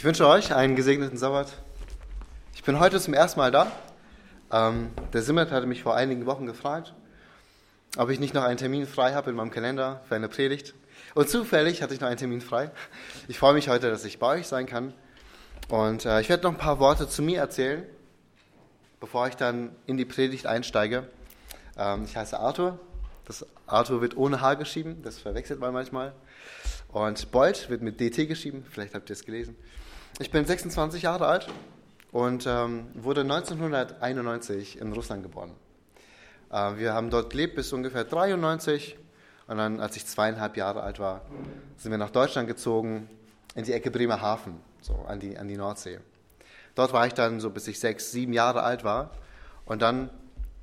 Ich wünsche euch einen gesegneten Sabbat. Ich bin heute zum ersten Mal da. Der Simmet hatte mich vor einigen Wochen gefragt, ob ich nicht noch einen Termin frei habe in meinem Kalender für eine Predigt. Und zufällig hatte ich noch einen Termin frei. Ich freue mich heute, dass ich bei euch sein kann. Und ich werde noch ein paar Worte zu mir erzählen, bevor ich dann in die Predigt einsteige. Ich heiße Arthur. Das Arthur wird ohne H geschrieben, das verwechselt man manchmal. Und Bolt wird mit DT geschrieben, vielleicht habt ihr es gelesen. Ich bin 26 Jahre alt und wurde 1991 in Russland geboren. Wir haben dort gelebt bis ungefähr 93 und dann, als ich 2,5 Jahre alt war, sind wir nach Deutschland gezogen, in die Ecke Bremerhaven, so an die Nordsee. Dort war ich dann so, bis ich 6, 7 Jahre alt war und dann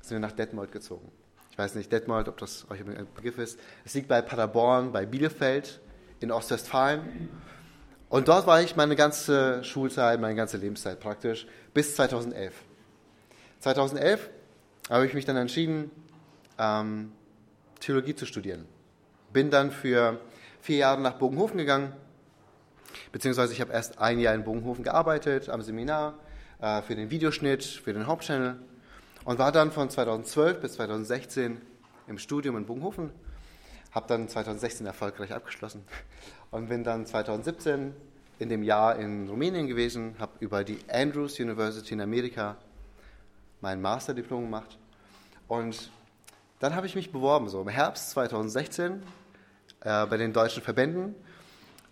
sind wir nach Detmold gezogen. Ich weiß nicht, Detmold, ob das euch ein Begriff ist. Es liegt bei Paderborn, bei Bielefeld in Ostwestfalen. Und dort war ich meine ganze Schulzeit, meine ganze Lebenszeit praktisch, bis 2011. 2011 habe ich mich dann entschieden, Theologie zu studieren. Bin dann für 4 Jahre nach Bogenhofen gegangen, beziehungsweise ich habe erst ein Jahr in Bogenhofen gearbeitet, am Seminar, für den Videoschnitt, für den Hauptchannel. Und war dann von 2012 bis 2016 im Studium in Bogenhofen, habe dann 2016 erfolgreich abgeschlossen und bin dann 2017 in dem Jahr in Rumänien gewesen, habe über die Andrews University in Amerika mein Masterdiplom gemacht. Und dann habe ich mich beworben, so im Herbst 2016 bei den deutschen Verbänden,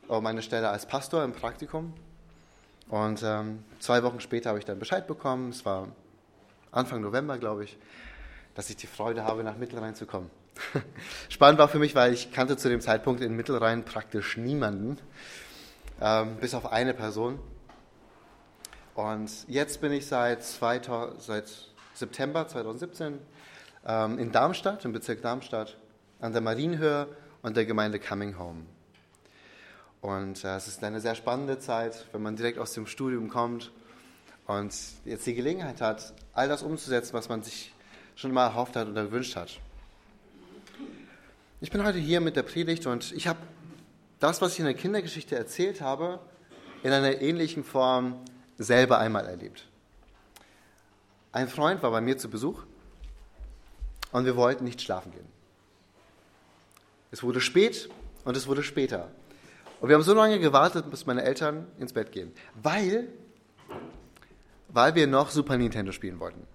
um eine Stelle als Pastor im Praktikum. Und 2 Wochen später habe ich dann Bescheid bekommen, es war Anfang November, glaube ich, dass ich die Freude habe, nach Mittelrhein zu kommen. Spannend war für mich, weil ich kannte zu dem Zeitpunkt in Mittelrhein praktisch niemanden, bis auf eine Person. Und jetzt bin ich seit September 2017 in Darmstadt, im Bezirk Darmstadt, an der Marienhöhe und der Gemeinde Coming Home. Und es ist eine sehr spannende Zeit, wenn man direkt aus dem Studium kommt und jetzt die Gelegenheit hat, all das umzusetzen, was man sich schon mal erhofft hat oder gewünscht hat. Ich bin heute hier mit der Predigt und ich habe das, was ich in der Kindergeschichte erzählt habe, in einer ähnlichen Form selber einmal erlebt. Ein Freund war bei mir zu Besuch und wir wollten nicht schlafen gehen. Es wurde spät und es wurde später. Und wir haben so lange gewartet, bis meine Eltern ins Bett gehen, weil wir noch Super Nintendo spielen wollten.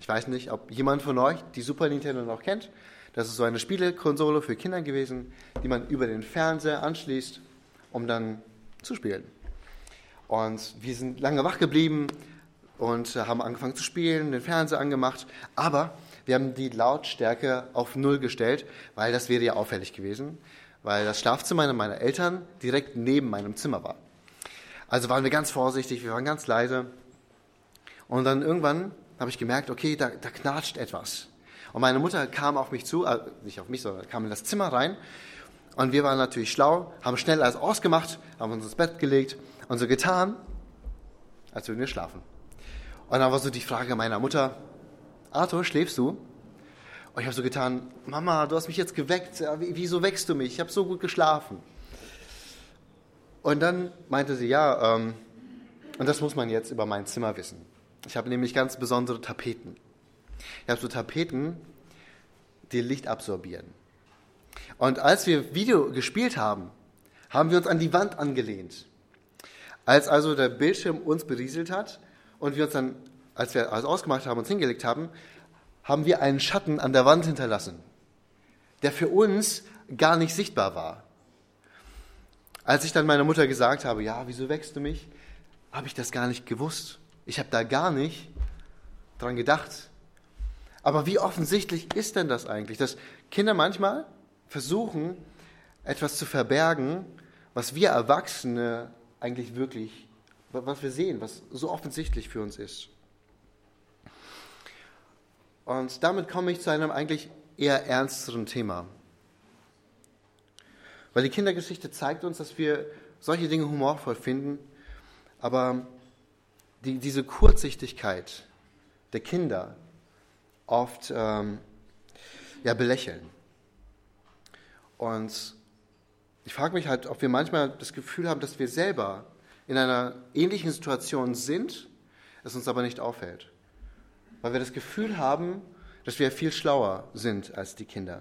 Ich weiß nicht, ob jemand von euch die Super Nintendo noch kennt. Das ist so eine Spielekonsole für Kinder gewesen, die man über den Fernseher anschließt, um dann zu spielen. Und wir sind lange wach geblieben und haben angefangen zu spielen, den Fernseher angemacht. Aber wir haben die Lautstärke auf 0 gestellt, weil das wäre ja auffällig gewesen, weil das Schlafzimmer meiner Eltern direkt neben meinem Zimmer war. Also waren wir ganz vorsichtig, wir waren ganz leise. Und dann irgendwann habe ich gemerkt, okay, da knatscht etwas. Und meine Mutter kam auf mich zu, nicht auf mich, sondern kam in das Zimmer rein. Und wir waren natürlich schlau, haben schnell alles ausgemacht, haben uns ins Bett gelegt und so getan, als würden wir schlafen. Und dann war so die Frage meiner Mutter, Arthur, schläfst du? Und ich habe so getan, Mama, du hast mich jetzt geweckt, wieso weckst du mich? Ich habe so gut geschlafen. Und dann meinte sie, ja, und das muss man jetzt über mein Zimmer wissen. Ich habe nämlich ganz besondere Tapeten. Ich habe so Tapeten, die Licht absorbieren. Und als wir Video gespielt haben, haben wir uns an die Wand angelehnt. Als also der Bildschirm uns berieselt hat und wir uns dann, als wir alles ausgemacht haben, uns hingelegt haben, haben wir einen Schatten an der Wand hinterlassen, der für uns gar nicht sichtbar war. Als ich dann meiner Mutter gesagt habe, ja, wieso weckst du mich, habe ich das gar nicht gewusst. Ich habe da gar nicht dran gedacht. Aber wie offensichtlich ist denn das eigentlich, dass Kinder manchmal versuchen, etwas zu verbergen, was wir Erwachsene eigentlich wirklich, was wir sehen, was so offensichtlich für uns ist. Und damit komme ich zu einem eigentlich eher ernsteren Thema. Weil die Kindergeschichte zeigt uns, dass wir solche Dinge humorvoll finden, aber diese Kurzsichtigkeit der Kinder oft belächeln. Und ich frage mich halt, ob wir manchmal das Gefühl haben, dass wir selber in einer ähnlichen Situation sind, es uns aber nicht auffällt. Weil wir das Gefühl haben, dass wir viel schlauer sind als die Kinder.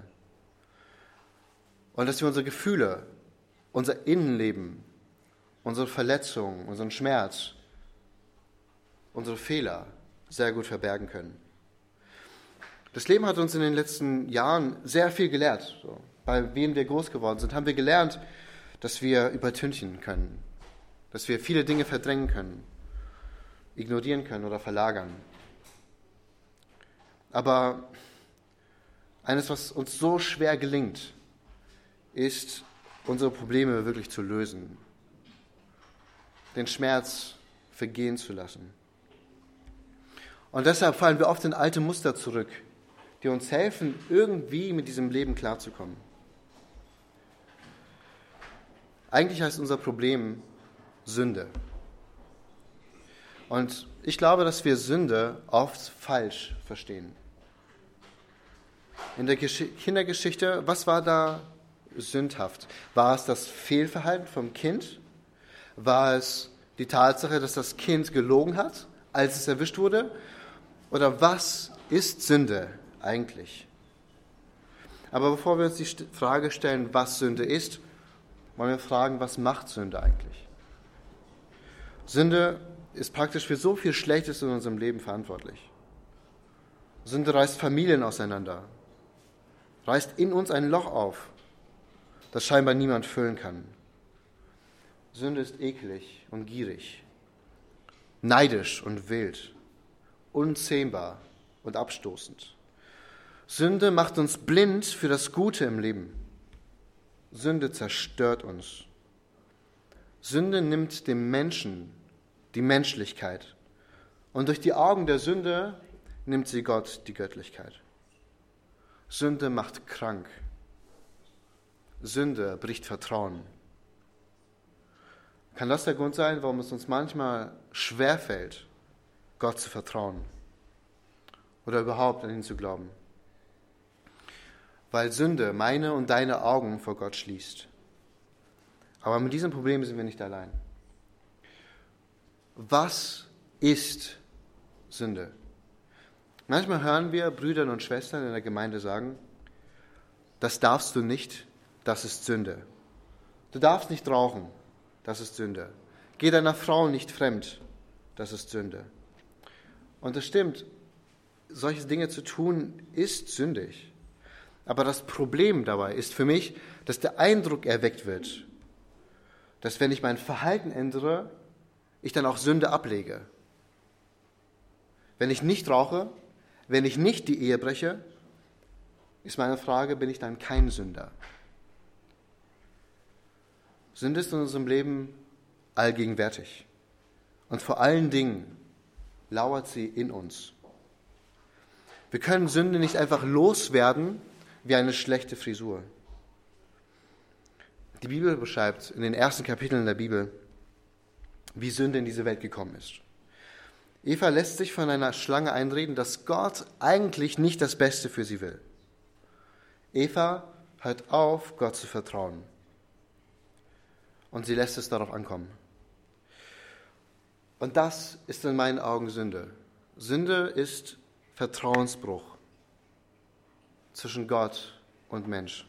Und dass wir unsere Gefühle, unser Innenleben, unsere Verletzungen, unseren Schmerz, unsere Fehler sehr gut verbergen können. Das Leben hat uns in den letzten Jahren sehr viel gelehrt. So, bei wem wir groß geworden sind, haben wir gelernt, dass wir übertünchen können, dass wir viele Dinge verdrängen können, ignorieren können oder verlagern. Aber eines, was uns so schwer gelingt, ist, unsere Probleme wirklich zu lösen, den Schmerz vergehen zu lassen. Und deshalb fallen wir oft in alte Muster zurück, die uns helfen, irgendwie mit diesem Leben klarzukommen. Eigentlich heißt unser Problem Sünde. Und ich glaube, dass wir Sünde oft falsch verstehen. In der Kindergeschichte, was war da sündhaft? War es das Fehlverhalten vom Kind? War es die Tatsache, dass das Kind gelogen hat, als es erwischt wurde? Oder was ist Sünde eigentlich? Aber bevor wir uns die Frage stellen, was Sünde ist, wollen wir fragen, was macht Sünde eigentlich? Sünde ist praktisch für so viel Schlechtes in unserem Leben verantwortlich. Sünde reißt Familien auseinander, reißt in uns ein Loch auf, das scheinbar niemand füllen kann. Sünde ist eklig und gierig, neidisch und wild, unzähmbar und abstoßend. Sünde macht uns blind für das Gute im Leben. Sünde zerstört uns. Sünde nimmt dem Menschen die Menschlichkeit. Und durch die Augen der Sünde nimmt sie Gott die Göttlichkeit. Sünde macht krank. Sünde bricht Vertrauen. Kann das der Grund sein, warum es uns manchmal schwerfällt, Gott zu vertrauen oder überhaupt an ihn zu glauben? Weil Sünde meine und deine Augen vor Gott schließt. Aber mit diesem Problem sind wir nicht allein. Was ist Sünde? Manchmal hören wir Brüdern und Schwestern in der Gemeinde sagen, das darfst du nicht, das ist Sünde. Du darfst nicht rauchen, das ist Sünde. Geh deiner Frau nicht fremd, das ist Sünde. Und das stimmt, solche Dinge zu tun, ist sündig. Aber das Problem dabei ist für mich, dass der Eindruck erweckt wird, dass wenn ich mein Verhalten ändere, ich dann auch Sünde ablege. Wenn ich nicht rauche, wenn ich nicht die Ehe breche, ist meine Frage, bin ich dann kein Sünder? Sünde ist in unserem Leben allgegenwärtig. Und vor allen Dingen lauert sie in uns. Wir können Sünde nicht einfach loswerden wie eine schlechte Frisur. Die Bibel beschreibt in den ersten Kapiteln der Bibel, wie Sünde in diese Welt gekommen ist. Eva lässt sich von einer Schlange einreden, dass Gott eigentlich nicht das Beste für sie will. Eva hört auf, Gott zu vertrauen. Und sie lässt es darauf ankommen. Und das ist in meinen Augen Sünde. Sünde ist Vertrauensbruch zwischen Gott und Mensch.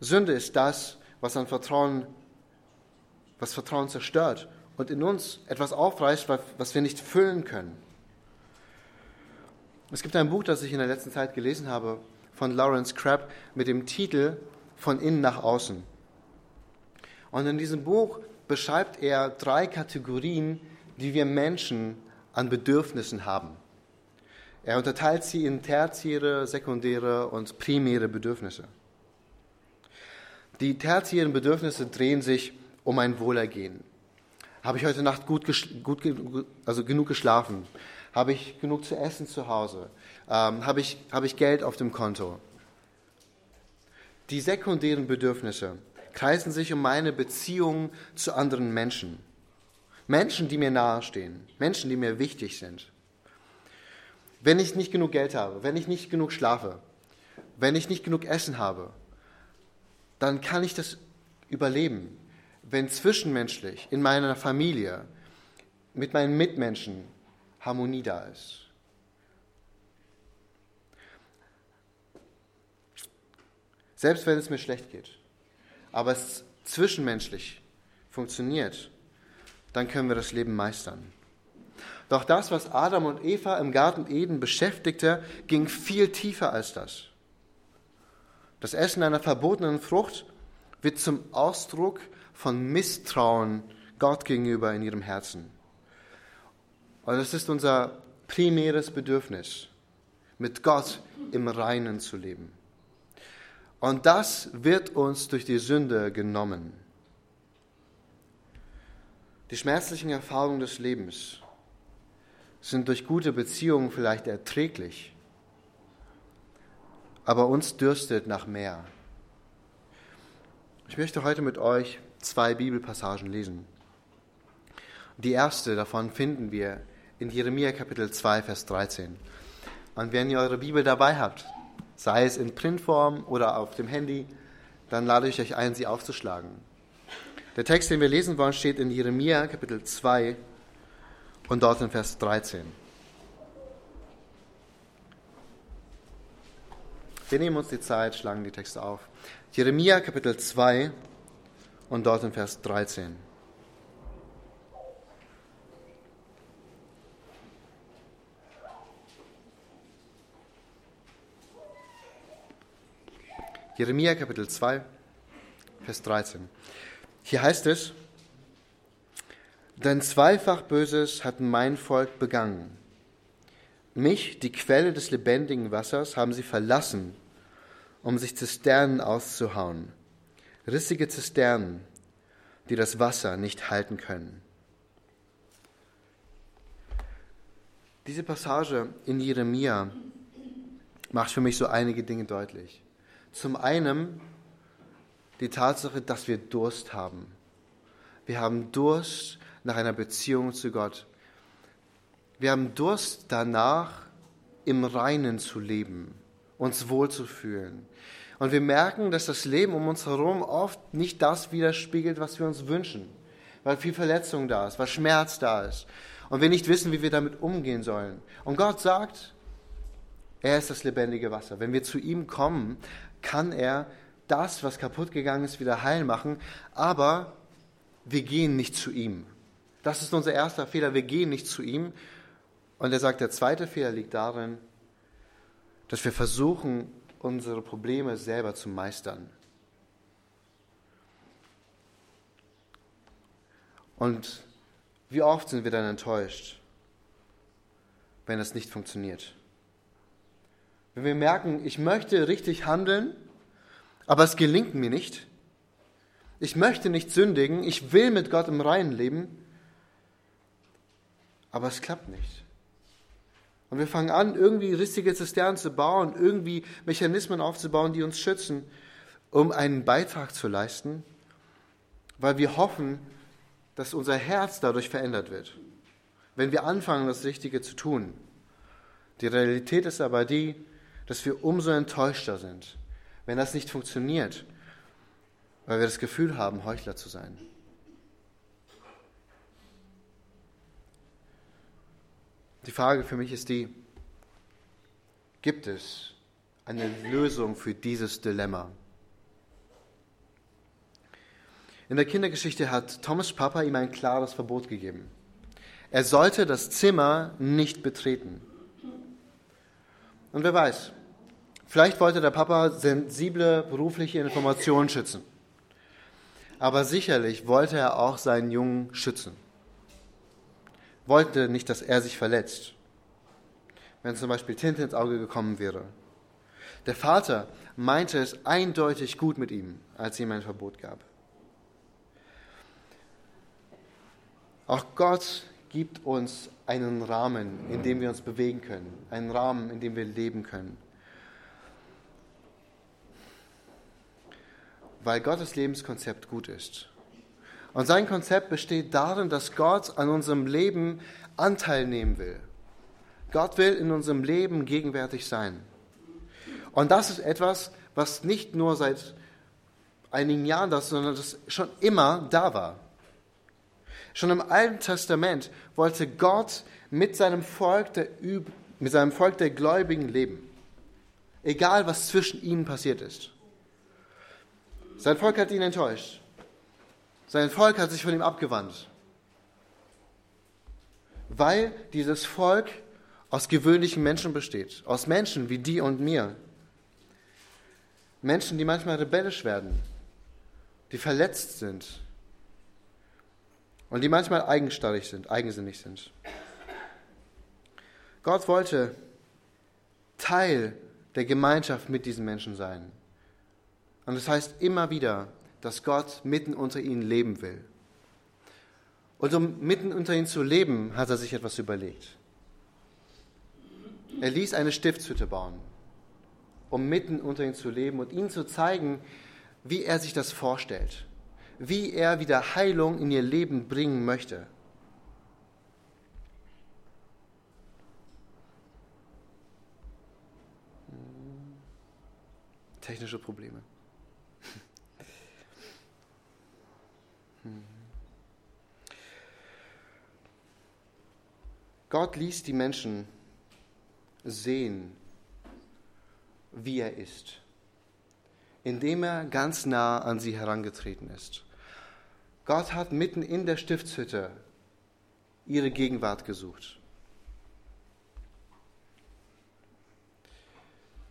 Sünde ist das, was Vertrauen zerstört und in uns etwas aufreißt, was wir nicht füllen können. Es gibt ein Buch, das ich in der letzten Zeit gelesen habe, von Lawrence Crabb mit dem Titel Von innen nach außen. Und in diesem Buch beschreibt er 3 Kategorien, die wir Menschen an Bedürfnissen haben. Er unterteilt sie in tertiäre, sekundäre und primäre Bedürfnisse. Die tertiären Bedürfnisse drehen sich um ein Wohlergehen. Habe ich heute Nacht genug geschlafen? Habe ich genug zu essen zu Hause? Habe ich Geld auf dem Konto? Die sekundären Bedürfnisse kreisen sich um meine Beziehungen zu anderen Menschen. Menschen, die mir nahestehen. Menschen, die mir wichtig sind. Wenn ich nicht genug Geld habe, wenn ich nicht genug schlafe, wenn ich nicht genug Essen habe, dann kann ich das überleben. wenn zwischenmenschlich, in meiner Familie, mit meinen Mitmenschen Harmonie da ist. Selbst wenn es mir schlecht geht, aber es zwischenmenschlich funktioniert, dann können wir das Leben meistern. Doch das, was Adam und Eva im Garten Eden beschäftigte, ging viel tiefer als das. Das Essen einer verbotenen Frucht wird zum Ausdruck von Misstrauen Gott gegenüber in ihrem Herzen. Und es ist unser primäres Bedürfnis, mit Gott im Reinen zu leben. Und das wird uns durch die Sünde genommen. Die schmerzlichen Erfahrungen des Lebens sind durch gute Beziehungen vielleicht erträglich, aber uns dürstet nach mehr. Ich möchte heute mit euch 2 Bibelpassagen lesen. Die erste davon finden wir in Jeremia Kapitel 2, Vers 13. Und wenn ihr eure Bibel dabei habt, sei es in Printform oder auf dem Handy, dann lade ich euch ein, sie aufzuschlagen. Der Text, den wir lesen wollen, steht in Jeremia Kapitel 2 und dort in Vers 13. Wir nehmen uns die Zeit, schlagen die Texte auf. Jeremia Kapitel 2 und dort in Vers 13. Jeremia Kapitel 2, Vers 13. Hier heißt es: Denn zweifach Böses hat mein Volk begangen. Mich, die Quelle des lebendigen Wassers, haben sie verlassen, um sich Zisternen auszuhauen, rissige Zisternen, die das Wasser nicht halten können. Diese Passage in Jeremia macht für mich so einige Dinge deutlich. Zum einen die Tatsache, dass wir Durst haben. Wir haben Durst nach einer Beziehung zu Gott. Wir haben Durst danach, im Reinen zu leben, uns wohlzufühlen. Und wir merken, dass das Leben um uns herum oft nicht das widerspiegelt, was wir uns wünschen, weil viel Verletzung da ist, weil Schmerz da ist und wir nicht wissen, wie wir damit umgehen sollen. Und Gott sagt, er ist das lebendige Wasser. Wenn wir zu ihm kommen, kann er das, was kaputt gegangen ist, wieder heil machen, aber wir gehen nicht zu ihm. Das ist unser erster Fehler, wir gehen nicht zu ihm. Und er sagt, der zweite Fehler liegt darin, dass wir versuchen, unsere Probleme selber zu meistern. Und wie oft sind wir dann enttäuscht, wenn das nicht funktioniert? Wenn wir merken, ich möchte richtig handeln, aber es gelingt mir nicht. Ich möchte nicht sündigen, ich will mit Gott im Reinen leben, aber es klappt nicht. Und wir fangen an, irgendwie rissige Zisternen zu bauen, irgendwie Mechanismen aufzubauen, die uns schützen, um einen Beitrag zu leisten, weil wir hoffen, dass unser Herz dadurch verändert wird, wenn wir anfangen, das Richtige zu tun. Die Realität ist aber die, dass wir umso enttäuschter sind, wenn das nicht funktioniert, weil wir das Gefühl haben, Heuchler zu sein. Die Frage für mich ist die: Gibt es eine Lösung für dieses Dilemma? In der Kindergeschichte hat Thomas Papa ihm ein klares Verbot gegeben. Er sollte das Zimmer nicht betreten. Und wer weiß, vielleicht wollte der Papa sensible berufliche Informationen schützen. Aber sicherlich wollte er auch seinen Jungen schützen. Wollte nicht, dass er sich verletzt, wenn zum Beispiel Tinte ins Auge gekommen wäre. Der Vater meinte es eindeutig gut mit ihm, als ihm ein Verbot gab. Auch Gott gibt uns einen Rahmen, in dem wir uns bewegen können, einen Rahmen, in dem wir leben können. Weil Gottes Lebenskonzept gut ist. Und sein Konzept besteht darin, dass Gott an unserem Leben Anteil nehmen will. Gott will in unserem Leben gegenwärtig sein. Und das ist etwas, was nicht nur seit einigen Jahren das, sondern das schon immer da war. Schon im Alten Testament wollte Gott mit seinem Volk der Gläubigen leben. Egal, was zwischen ihnen passiert ist. Sein Volk hat ihn enttäuscht. Sein Volk hat sich von ihm abgewandt. Weil dieses Volk aus gewöhnlichen Menschen besteht. Aus Menschen wie dir und mir. Menschen, die manchmal rebellisch werden. Die verletzt sind. Und die manchmal eigensinnig sind. Gott wollte Teil der Gemeinschaft mit diesen Menschen sein. Und das heißt immer wieder, dass Gott mitten unter ihnen leben will. Und um mitten unter ihnen zu leben, hat er sich etwas überlegt. Er ließ eine Stiftshütte bauen, um mitten unter ihnen zu leben und ihnen zu zeigen, wie er sich das vorstellt, wie er wieder Heilung in ihr Leben bringen möchte. Technische Probleme. Gott ließ die Menschen sehen, wie er ist, indem er ganz nah an sie herangetreten ist. Gott hat mitten in der Stiftshütte ihre Gegenwart gesucht.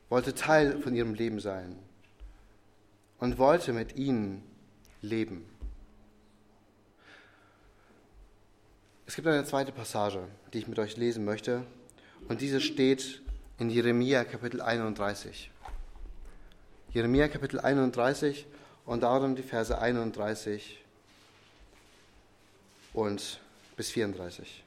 Wollte Teil von ihrem Leben sein und wollte mit ihnen leben. Es gibt eine zweite Passage, die ich mit euch lesen möchte, und diese steht in Jeremia Kapitel 31. Jeremia Kapitel 31 und darum die Verse 31 und bis 34.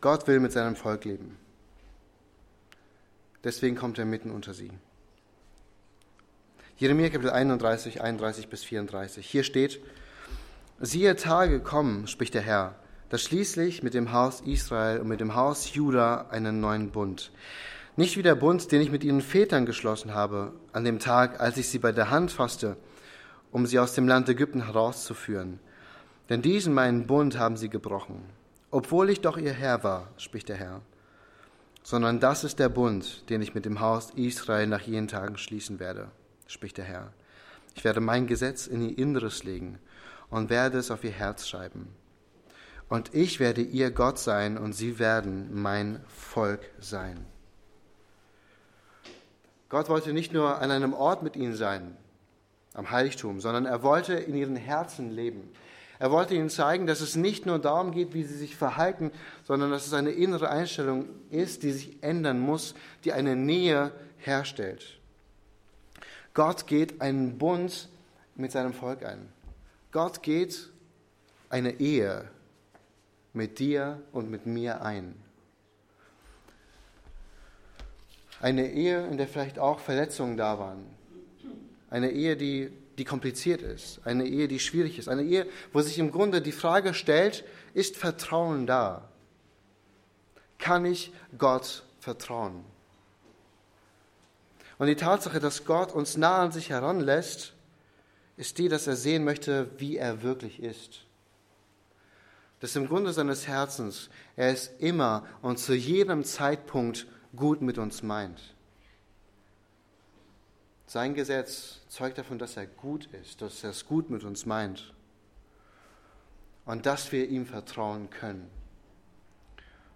Gott will mit seinem Volk leben. Deswegen kommt er mitten unter sie. Jeremia Kapitel 31, 31 bis 34. Hier steht: Siehe, Tage kommen, spricht der Herr, dass schließlich mit dem Haus Israel und mit dem Haus Juda einen neuen Bund. Nicht wie der Bund, den ich mit ihren Vätern geschlossen habe, an dem Tag, als ich sie bei der Hand fasste, um sie aus dem Land Ägypten herauszuführen. Denn diesen meinen Bund haben sie gebrochen, obwohl ich doch ihr Herr war, spricht der Herr. Sondern das ist der Bund, den ich mit dem Haus Israel nach jenen Tagen schließen werde, spricht der Herr. Ich werde mein Gesetz in ihr Inneres legen und werde es auf ihr Herz schreiben. Und ich werde ihr Gott sein und sie werden mein Volk sein. Gott wollte nicht nur an einem Ort mit ihnen sein, am Heiligtum, sondern er wollte in ihren Herzen leben. Er wollte ihnen zeigen, dass es nicht nur darum geht, wie sie sich verhalten, sondern dass es eine innere Einstellung ist, die sich ändern muss, die eine Nähe herstellt. Gott geht einen Bund mit seinem Volk ein. Gott geht eine Ehe mit dir und mit mir ein. Eine Ehe, in der vielleicht auch Verletzungen da waren. Eine Ehe, die kompliziert ist, eine Ehe, die schwierig ist, eine Ehe, wo sich im Grunde die Frage stellt, ist Vertrauen da? Kann ich Gott vertrauen? Und die Tatsache, dass Gott uns nah an sich heranlässt, ist die, dass er sehen möchte, wie er wirklich ist. Dass im Grunde seines Herzens er es immer und zu jedem Zeitpunkt gut mit uns meint. Sein Gesetz zeugt davon, dass er gut ist, dass er es gut mit uns meint und dass wir ihm vertrauen können.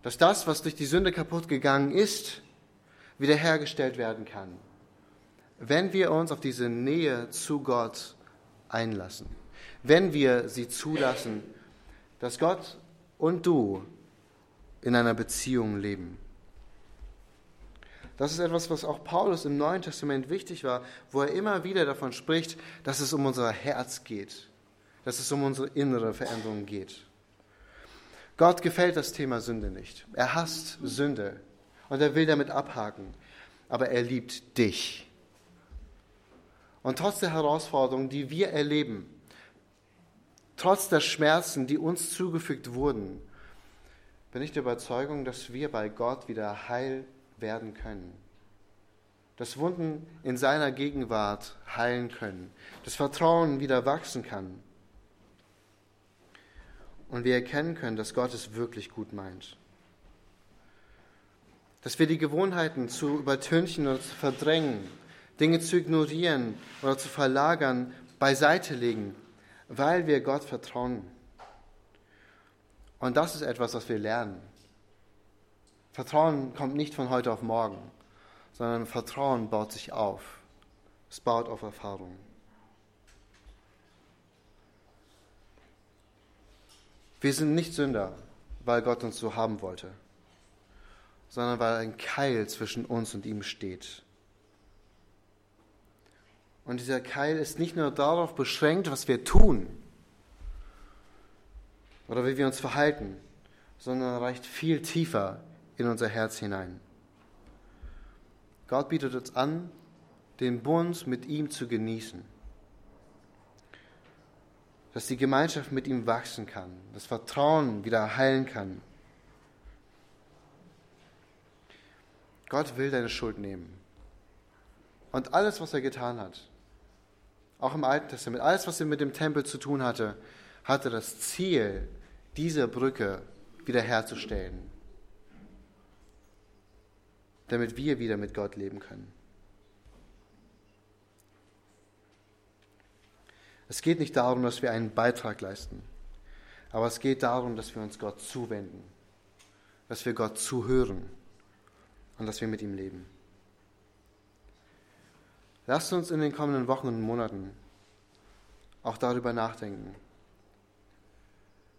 Dass das, was durch die Sünde kaputt gegangen ist, wiederhergestellt werden kann, wenn wir uns auf diese Nähe zu Gott einlassen. Wenn wir sie zulassen, dass Gott und du in einer Beziehung leben. Das ist etwas, was auch Paulus im Neuen Testament wichtig war, wo er immer wieder davon spricht, dass es um unser Herz geht, dass es um unsere innere Veränderung geht. Gott gefällt das Thema Sünde nicht. Er hasst Sünde und er will damit abhaken, aber er liebt dich. Und trotz der Herausforderungen, die wir erleben, trotz der Schmerzen, die uns zugefügt wurden, bin ich der Überzeugung, dass wir bei Gott wieder heil werden können. Dass Wunden in seiner Gegenwart heilen können. Dass Vertrauen wieder wachsen kann. Und wir erkennen können, dass Gott es wirklich gut meint. Dass wir die Gewohnheiten zu übertünchen oder zu verdrängen, Dinge zu ignorieren oder zu verlagern, beiseite legen, weil wir Gott vertrauen. Und das ist etwas, was wir lernen. Vertrauen kommt nicht von heute auf morgen, sondern Vertrauen baut sich auf. Es baut auf Erfahrung. Wir sind nicht Sünder, weil Gott uns so haben wollte, sondern weil ein Keil zwischen uns und ihm steht. Und dieser Keil ist nicht nur darauf beschränkt, was wir tun oder wie wir uns verhalten, sondern reicht viel tiefer in unser Herz hinein. Gott bietet uns an, den Bund mit ihm zu genießen. Dass die Gemeinschaft mit ihm wachsen kann, das Vertrauen wieder heilen kann. Gott will deine Schuld nehmen. Und alles, was er getan hat, auch im Alten Testament, alles, was er mit dem Tempel zu tun hatte, hatte das Ziel, diese Brücke wiederherzustellen, damit wir wieder mit Gott leben können. Es geht nicht darum, dass wir einen Beitrag leisten, aber es geht darum, dass wir uns Gott zuwenden, dass wir Gott zuhören und dass wir mit ihm leben. Lasst uns in den kommenden Wochen und Monaten auch darüber nachdenken,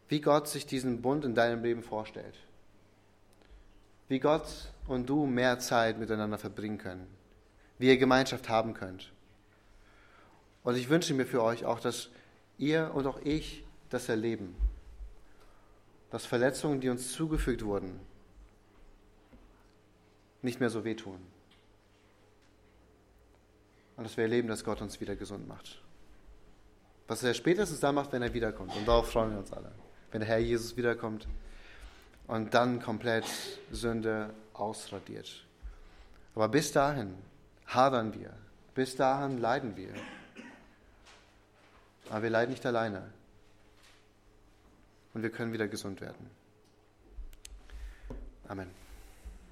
wie Gott sich diesen Bund in deinem Leben vorstellt, wie Gott und du mehr Zeit miteinander verbringen können, wie ihr Gemeinschaft haben könnt. Und ich wünsche mir für euch auch, dass ihr und auch ich das erleben, dass Verletzungen, die uns zugefügt wurden, nicht mehr so wehtun. Und dass wir erleben, dass Gott uns wieder gesund macht. Was er spätestens dann macht, wenn er wiederkommt. Und darauf freuen wir uns alle. Wenn der Herr Jesus wiederkommt und dann komplett Sünde ausradiert. Aber bis dahin hadern wir. Bis dahin leiden wir. Aber wir leiden nicht alleine. Und wir können wieder gesund werden. Amen.